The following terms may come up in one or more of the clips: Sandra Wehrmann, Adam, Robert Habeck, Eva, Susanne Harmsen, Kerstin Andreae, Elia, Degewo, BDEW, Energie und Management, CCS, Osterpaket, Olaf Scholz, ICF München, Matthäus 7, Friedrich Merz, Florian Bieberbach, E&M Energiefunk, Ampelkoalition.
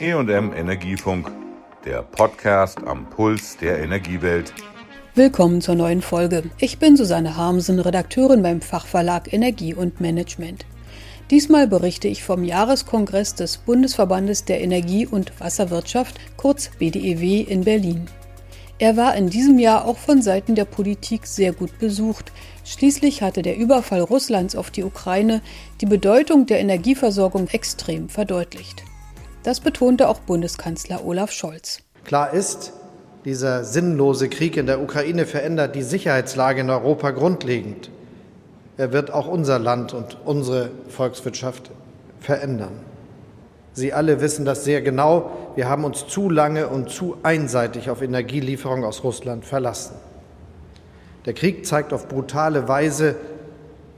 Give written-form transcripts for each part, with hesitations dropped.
E&M Energiefunk, der Podcast am Puls der Energiewelt. Willkommen zur neuen Folge. Ich bin Susanne Harmsen, Redakteurin beim Fachverlag Energie und Management. Diesmal berichte ich vom Jahreskongress des Bundesverbandes der Energie- und Wasserwirtschaft, kurz BDEW, in Berlin. Er war in diesem Jahr auch von Seiten der Politik sehr gut besucht. Schließlich hatte der Überfall Russlands auf die Ukraine die Bedeutung der Energieversorgung extrem verdeutlicht. Das betonte auch Bundeskanzler Olaf Scholz. Klar ist, dieser sinnlose Krieg in der Ukraine verändert die Sicherheitslage in Europa grundlegend. Er wird auch unser Land und unsere Volkswirtschaft verändern. Sie alle wissen das sehr genau. Wir haben uns zu lange und zu einseitig auf Energielieferungen aus Russland verlassen. Der Krieg zeigt auf brutale Weise,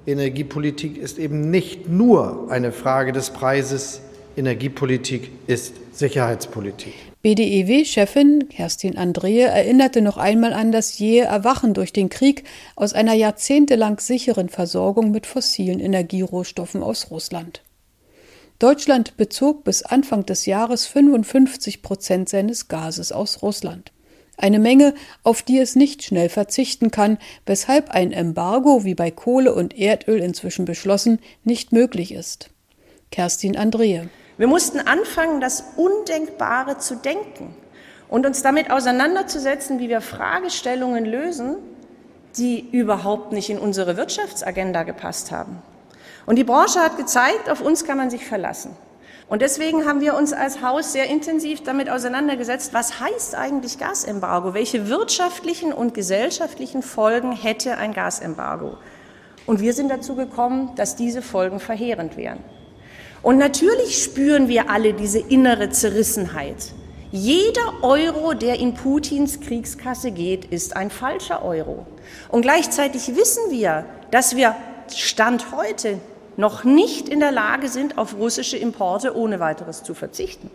Energiepolitik ist eben nicht nur eine Frage des Preises, Energiepolitik ist Sicherheitspolitik. BDEW-Chefin Kerstin Andreae erinnerte noch einmal an das jähe Erwachen durch den Krieg aus einer jahrzehntelang sicheren Versorgung mit fossilen Energierohstoffen aus Russland. Deutschland bezog bis Anfang des Jahres 55% seines Gases aus Russland. Eine Menge, auf die es nicht schnell verzichten kann, weshalb ein Embargo wie bei Kohle und Erdöl inzwischen beschlossen nicht möglich ist. Kerstin Andreae. Wir mussten anfangen, das Undenkbare zu denken und uns damit auseinanderzusetzen, wie wir Fragestellungen lösen, die überhaupt nicht in unsere Wirtschaftsagenda gepasst haben. Und die Branche hat gezeigt, auf uns kann man sich verlassen. Und deswegen haben wir uns als Haus sehr intensiv damit auseinandergesetzt, was heißt eigentlich Gasembargo? Welche wirtschaftlichen und gesellschaftlichen Folgen hätte ein Gasembargo? Und wir sind dazu gekommen, dass diese Folgen verheerend wären. Und natürlich spüren wir alle diese innere Zerrissenheit. Jeder Euro, der in Putins Kriegskasse geht, ist ein falscher Euro. Und gleichzeitig wissen wir, dass wir Stand heute noch nicht in der Lage sind, auf russische Importe ohne weiteres zu verzichten.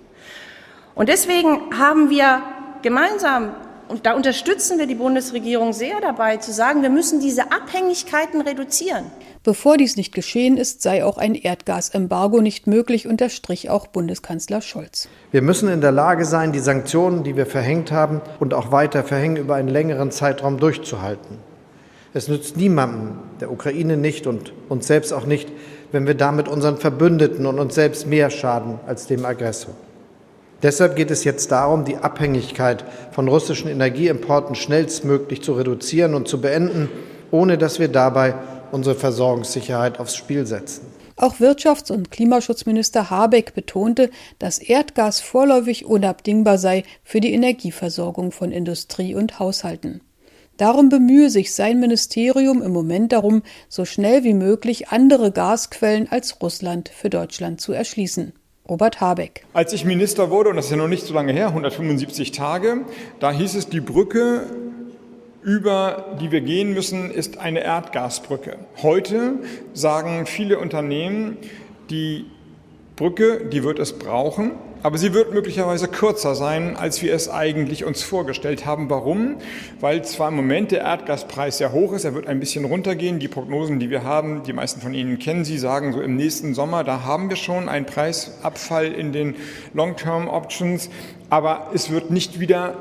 Und deswegen haben wir gemeinsam, und da unterstützen wir die Bundesregierung sehr dabei, zu sagen, wir müssen diese Abhängigkeiten reduzieren. Bevor dies nicht geschehen ist, sei auch ein Erdgasembargo nicht möglich, unterstrich auch Bundeskanzler Scholz. Wir müssen in der Lage sein, die Sanktionen, die wir verhängt haben und auch weiter verhängen, über einen längeren Zeitraum durchzuhalten. Es nützt niemandem, der Ukraine nicht und uns selbst auch nicht, wenn wir damit unseren Verbündeten und uns selbst mehr schaden als dem Aggressor. Deshalb geht es jetzt darum, die Abhängigkeit von russischen Energieimporten schnellstmöglich zu reduzieren und zu beenden, ohne dass wir dabei unsere Versorgungssicherheit aufs Spiel setzen. Auch Wirtschafts- und Klimaschutzminister Habeck betonte, dass Erdgas vorläufig unabdingbar sei für die Energieversorgung von Industrie und Haushalten. Darum bemühe sich sein Ministerium im Moment darum, so schnell wie möglich andere Gasquellen als Russland für Deutschland zu erschließen. Robert Habeck. Als ich Minister wurde, und das ist ja noch nicht so lange her, 175 Tage, da hieß es, die Brücke, über die wir gehen müssen, ist eine Erdgasbrücke. Heute sagen viele Unternehmen, die Brücke, die wird es brauchen, aber sie wird möglicherweise kürzer sein, als wir es eigentlich uns vorgestellt haben. Warum? Weil zwar im Moment der Erdgaspreis sehr hoch ist, er wird ein bisschen runtergehen. Die Prognosen, die wir haben, die meisten von Ihnen kennen sie, sagen so im nächsten Sommer, da haben wir schon einen Preisabfall in den Long-Term-Options, aber es wird nicht wieder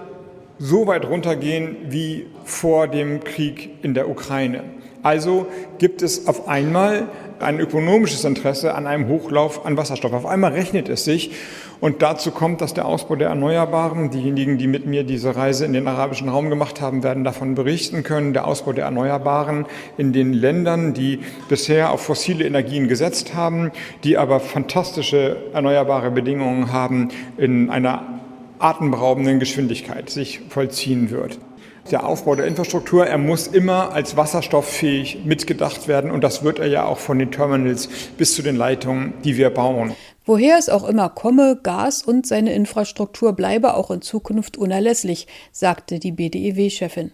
so weit runtergehen wie vor dem Krieg in der Ukraine. Also gibt es auf einmal ein ökonomisches Interesse an einem Hochlauf an Wasserstoff. Auf einmal rechnet es sich. Und dazu kommt, dass der Ausbau der Erneuerbaren, diejenigen, die mit mir diese Reise in den arabischen Raum gemacht haben, werden davon berichten können, der Ausbau der Erneuerbaren in den Ländern, die bisher auf fossile Energien gesetzt haben, die aber fantastische erneuerbare Bedingungen haben, in einer atemberaubenden Geschwindigkeit sich vollziehen wird. Der Aufbau der Infrastruktur, er muss immer als wasserstofffähig mitgedacht werden und das wird er ja auch von den Terminals bis zu den Leitungen, die wir bauen. Woher es auch immer komme, Gas und seine Infrastruktur bleibe auch in Zukunft unerlässlich, sagte die BDEW-Chefin.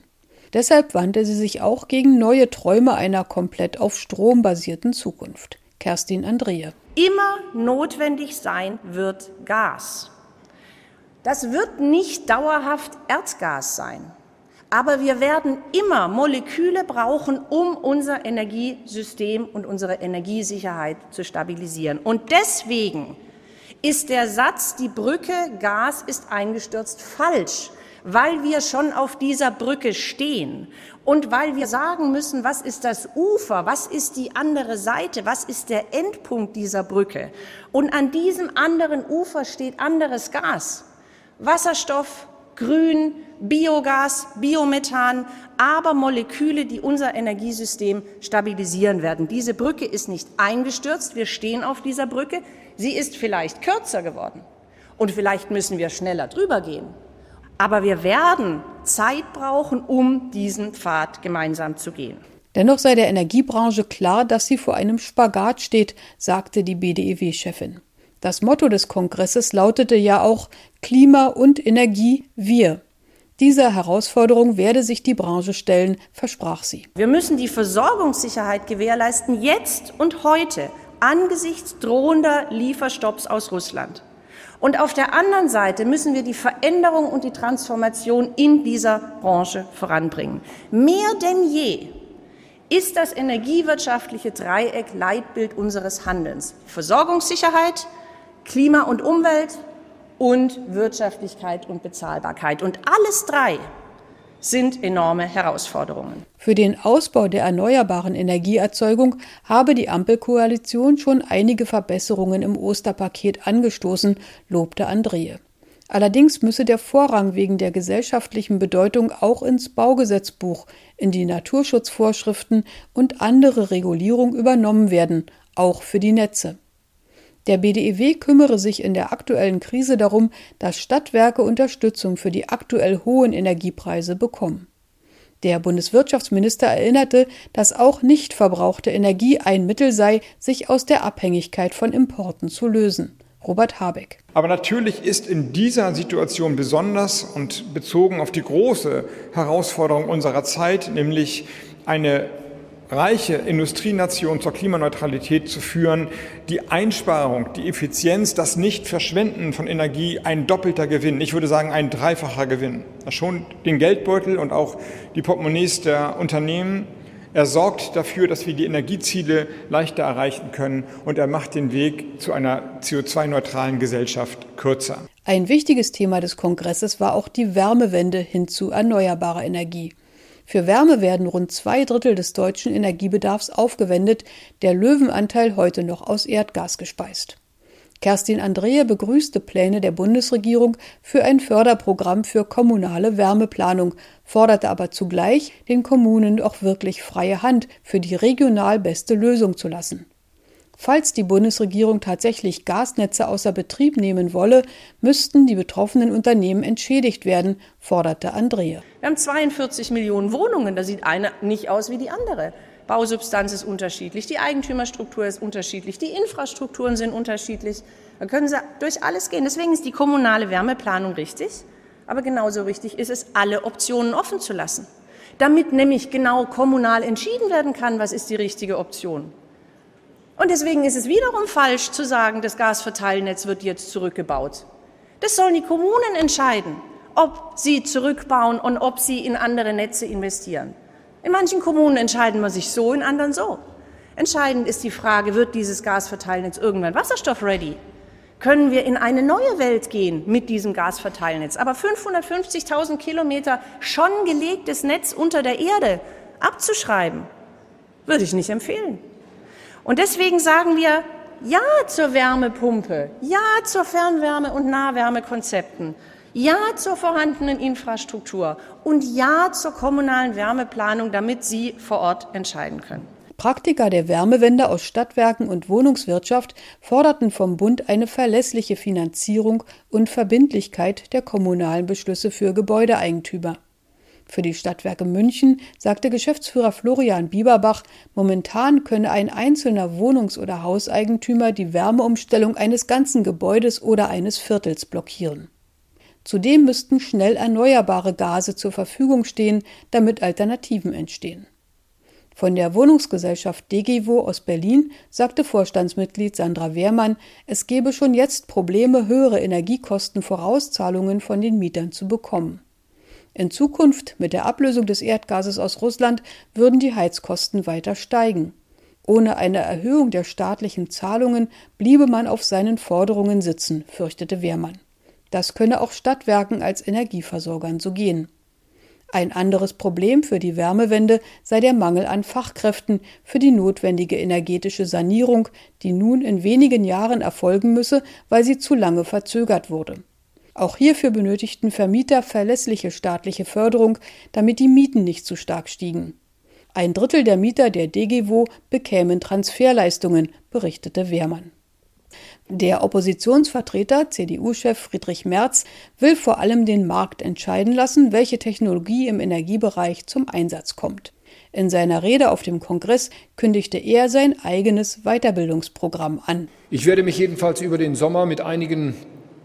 Deshalb wandte sie sich auch gegen neue Träume einer komplett auf Strom basierten Zukunft. Kerstin Andreae. Immer notwendig sein wird Gas. Das wird nicht dauerhaft Erdgas sein, aber wir werden immer Moleküle brauchen, um unser Energiesystem und unsere Energiesicherheit zu stabilisieren. Und deswegen ist der Satz, die Brücke Gas ist eingestürzt, falsch, weil wir schon auf dieser Brücke stehen und weil wir sagen müssen, was ist das Ufer, was ist die andere Seite, was ist der Endpunkt dieser Brücke. Und an diesem anderen Ufer steht anderes Gas, Wasserstoff, Grün, Biogas, Biomethan, aber Moleküle, die unser Energiesystem stabilisieren werden. Diese Brücke ist nicht eingestürzt, wir stehen auf dieser Brücke, sie ist vielleicht kürzer geworden und vielleicht müssen wir schneller drüber gehen. Aber wir werden Zeit brauchen, um diesen Pfad gemeinsam zu gehen. Dennoch sei der Energiebranche klar, dass sie vor einem Spagat steht, sagte die BDEW-Chefin. Das Motto des Kongresses lautete ja auch Klima und Energie, wir. Dieser Herausforderung werde sich die Branche stellen, versprach sie. Wir müssen die Versorgungssicherheit gewährleisten, jetzt und heute, angesichts drohender Lieferstopps aus Russland. Und auf der anderen Seite müssen wir die Veränderung und die Transformation in dieser Branche voranbringen. Mehr denn je ist das energiewirtschaftliche Dreieck Leitbild unseres Handelns. Versorgungssicherheit, Klima und Umwelt und Wirtschaftlichkeit und Bezahlbarkeit. Und alles drei sind enorme Herausforderungen. Für den Ausbau der erneuerbaren Energieerzeugung habe die Ampelkoalition schon einige Verbesserungen im Osterpaket angestoßen, lobte Andreae. Allerdings müsse der Vorrang wegen der gesellschaftlichen Bedeutung auch ins Baugesetzbuch, in die Naturschutzvorschriften und andere Regulierung übernommen werden, auch für die Netze. Der BDEW kümmere sich in der aktuellen Krise darum, dass Stadtwerke Unterstützung für die aktuell hohen Energiepreise bekommen. Der Bundeswirtschaftsminister erinnerte, dass auch nicht verbrauchte Energie ein Mittel sei, sich aus der Abhängigkeit von Importen zu lösen. Robert Habeck. Aber natürlich ist in dieser Situation besonders und bezogen auf die große Herausforderung unserer Zeit, nämlich eine reiche Industrienation zur Klimaneutralität zu führen, die Einsparung, die Effizienz, das Nichtverschwenden von Energie ein doppelter Gewinn, ich würde sagen ein dreifacher Gewinn. Er schont den Geldbeutel und auch die Portemonnaies der Unternehmen. Er sorgt dafür, dass wir die Energieziele leichter erreichen können und er macht den Weg zu einer CO2-neutralen Gesellschaft kürzer. Ein wichtiges Thema des Kongresses war auch die Wärmewende hin zu erneuerbarer Energie. Für Wärme werden rund 2/3 des deutschen Energiebedarfs aufgewendet, der Löwenanteil heute noch aus Erdgas gespeist. Kerstin Andreae begrüßte Pläne der Bundesregierung für ein Förderprogramm für kommunale Wärmeplanung, forderte aber zugleich, den Kommunen auch wirklich freie Hand für die regional beste Lösung zu lassen. Falls die Bundesregierung tatsächlich Gasnetze außer Betrieb nehmen wolle, müssten die betroffenen Unternehmen entschädigt werden, forderte Andreae. Wir haben 42 Millionen Wohnungen, da sieht eine nicht aus wie die andere. Bausubstanz ist unterschiedlich, die Eigentümerstruktur ist unterschiedlich, die Infrastrukturen sind unterschiedlich. Da können Sie durch alles gehen. Deswegen ist die kommunale Wärmeplanung richtig, aber genauso richtig ist es, alle Optionen offen zu lassen, damit nämlich genau kommunal entschieden werden kann, was ist die richtige Option. Und deswegen ist es wiederum falsch zu sagen, das Gasverteilnetz wird jetzt zurückgebaut. Das sollen die Kommunen entscheiden, ob sie zurückbauen und ob sie in andere Netze investieren. In manchen Kommunen entscheiden man sich so, in anderen so. Entscheidend ist die Frage, wird dieses Gasverteilnetz irgendwann wasserstoff-ready? Können wir in eine neue Welt gehen mit diesem Gasverteilnetz? Aber 550.000 Kilometer schon gelegtes Netz unter der Erde abzuschreiben, würde ich nicht empfehlen. Und deswegen sagen wir Ja zur Wärmepumpe, Ja zur Fernwärme- und Nahwärmekonzepten, Ja zur vorhandenen Infrastruktur und Ja zur kommunalen Wärmeplanung, damit Sie vor Ort entscheiden können. Praktiker der Wärmewende aus Stadtwerken und Wohnungswirtschaft forderten vom Bund eine verlässliche Finanzierung und Verbindlichkeit der kommunalen Beschlüsse für Gebäudeeigentümer. Für die Stadtwerke München sagte Geschäftsführer Florian Bieberbach, momentan könne ein einzelner Wohnungs- oder Hauseigentümer die Wärmeumstellung eines ganzen Gebäudes oder eines Viertels blockieren. Zudem müssten schnell erneuerbare Gase zur Verfügung stehen, damit Alternativen entstehen. Von der Wohnungsgesellschaft Degewo aus Berlin sagte Vorstandsmitglied Sandra Wehrmann, es gebe schon jetzt Probleme, höhere Energiekostenvorauszahlungen von den Mietern zu bekommen. In Zukunft mit der Ablösung des Erdgases aus Russland würden die Heizkosten weiter steigen. Ohne eine Erhöhung der staatlichen Zahlungen bliebe man auf seinen Forderungen sitzen, fürchtete Wehrmann. Das könne auch Stadtwerken als Energieversorgern so gehen. Ein anderes Problem für die Wärmewende sei der Mangel an Fachkräften für die notwendige energetische Sanierung, die nun in wenigen Jahren erfolgen müsse, weil sie zu lange verzögert wurde. Auch hierfür benötigten Vermieter verlässliche staatliche Förderung, damit die Mieten nicht zu stark stiegen. Ein Drittel der Mieter der Degewo bekämen Transferleistungen, berichtete Wehrmann. Der Oppositionsvertreter, CDU-Chef Friedrich Merz, will vor allem den Markt entscheiden lassen, welche Technologie im Energiebereich zum Einsatz kommt. In seiner Rede auf dem Kongress kündigte er sein eigenes Weiterbildungsprogramm an. Ich werde mich jedenfalls über den Sommer mit einigen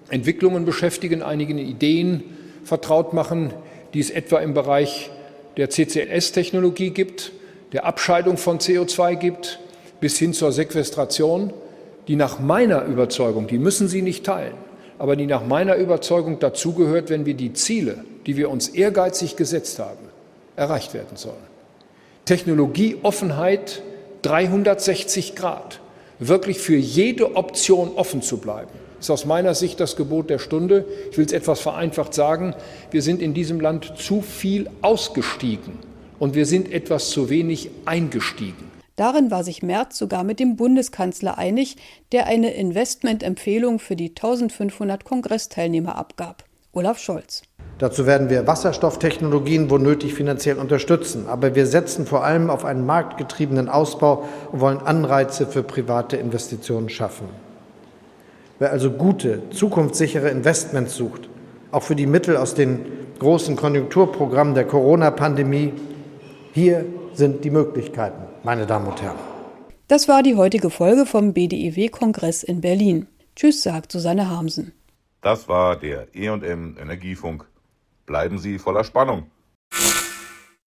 Entwicklungen beschäftigen, einigen Ideen vertraut machen, die es etwa im Bereich der CCS-Technologie gibt, der Abscheidung von CO2 gibt, bis hin zur Sequestration, die nach meiner Überzeugung, die müssen Sie nicht teilen, aber die nach meiner Überzeugung dazugehört, wenn wir die Ziele, die wir uns ehrgeizig gesetzt haben, erreicht werden sollen. Technologieoffenheit 360 Grad, wirklich für jede Option offen zu bleiben, ist aus meiner Sicht das Gebot der Stunde. Ich will es etwas vereinfacht sagen, wir sind in diesem Land zu viel ausgestiegen und wir sind etwas zu wenig eingestiegen. Darin war sich Merz sogar mit dem Bundeskanzler einig, der eine Investmentempfehlung für die 1500 Kongressteilnehmer abgab. Olaf Scholz. Dazu werden wir Wasserstofftechnologien, wo nötig, finanziell unterstützen. Aber wir setzen vor allem auf einen marktgetriebenen Ausbau und wollen Anreize für private Investitionen schaffen. Wer also gute, zukunftssichere Investments sucht, auch für die Mittel aus den großen Konjunkturprogrammen der Corona-Pandemie, hier sind die Möglichkeiten, meine Damen und Herren. Das war die heutige Folge vom BDEW-Kongress in Berlin. Tschüss, sagt Susanne Harmsen. Das war der E&M Energiefunk. Bleiben Sie voller Spannung.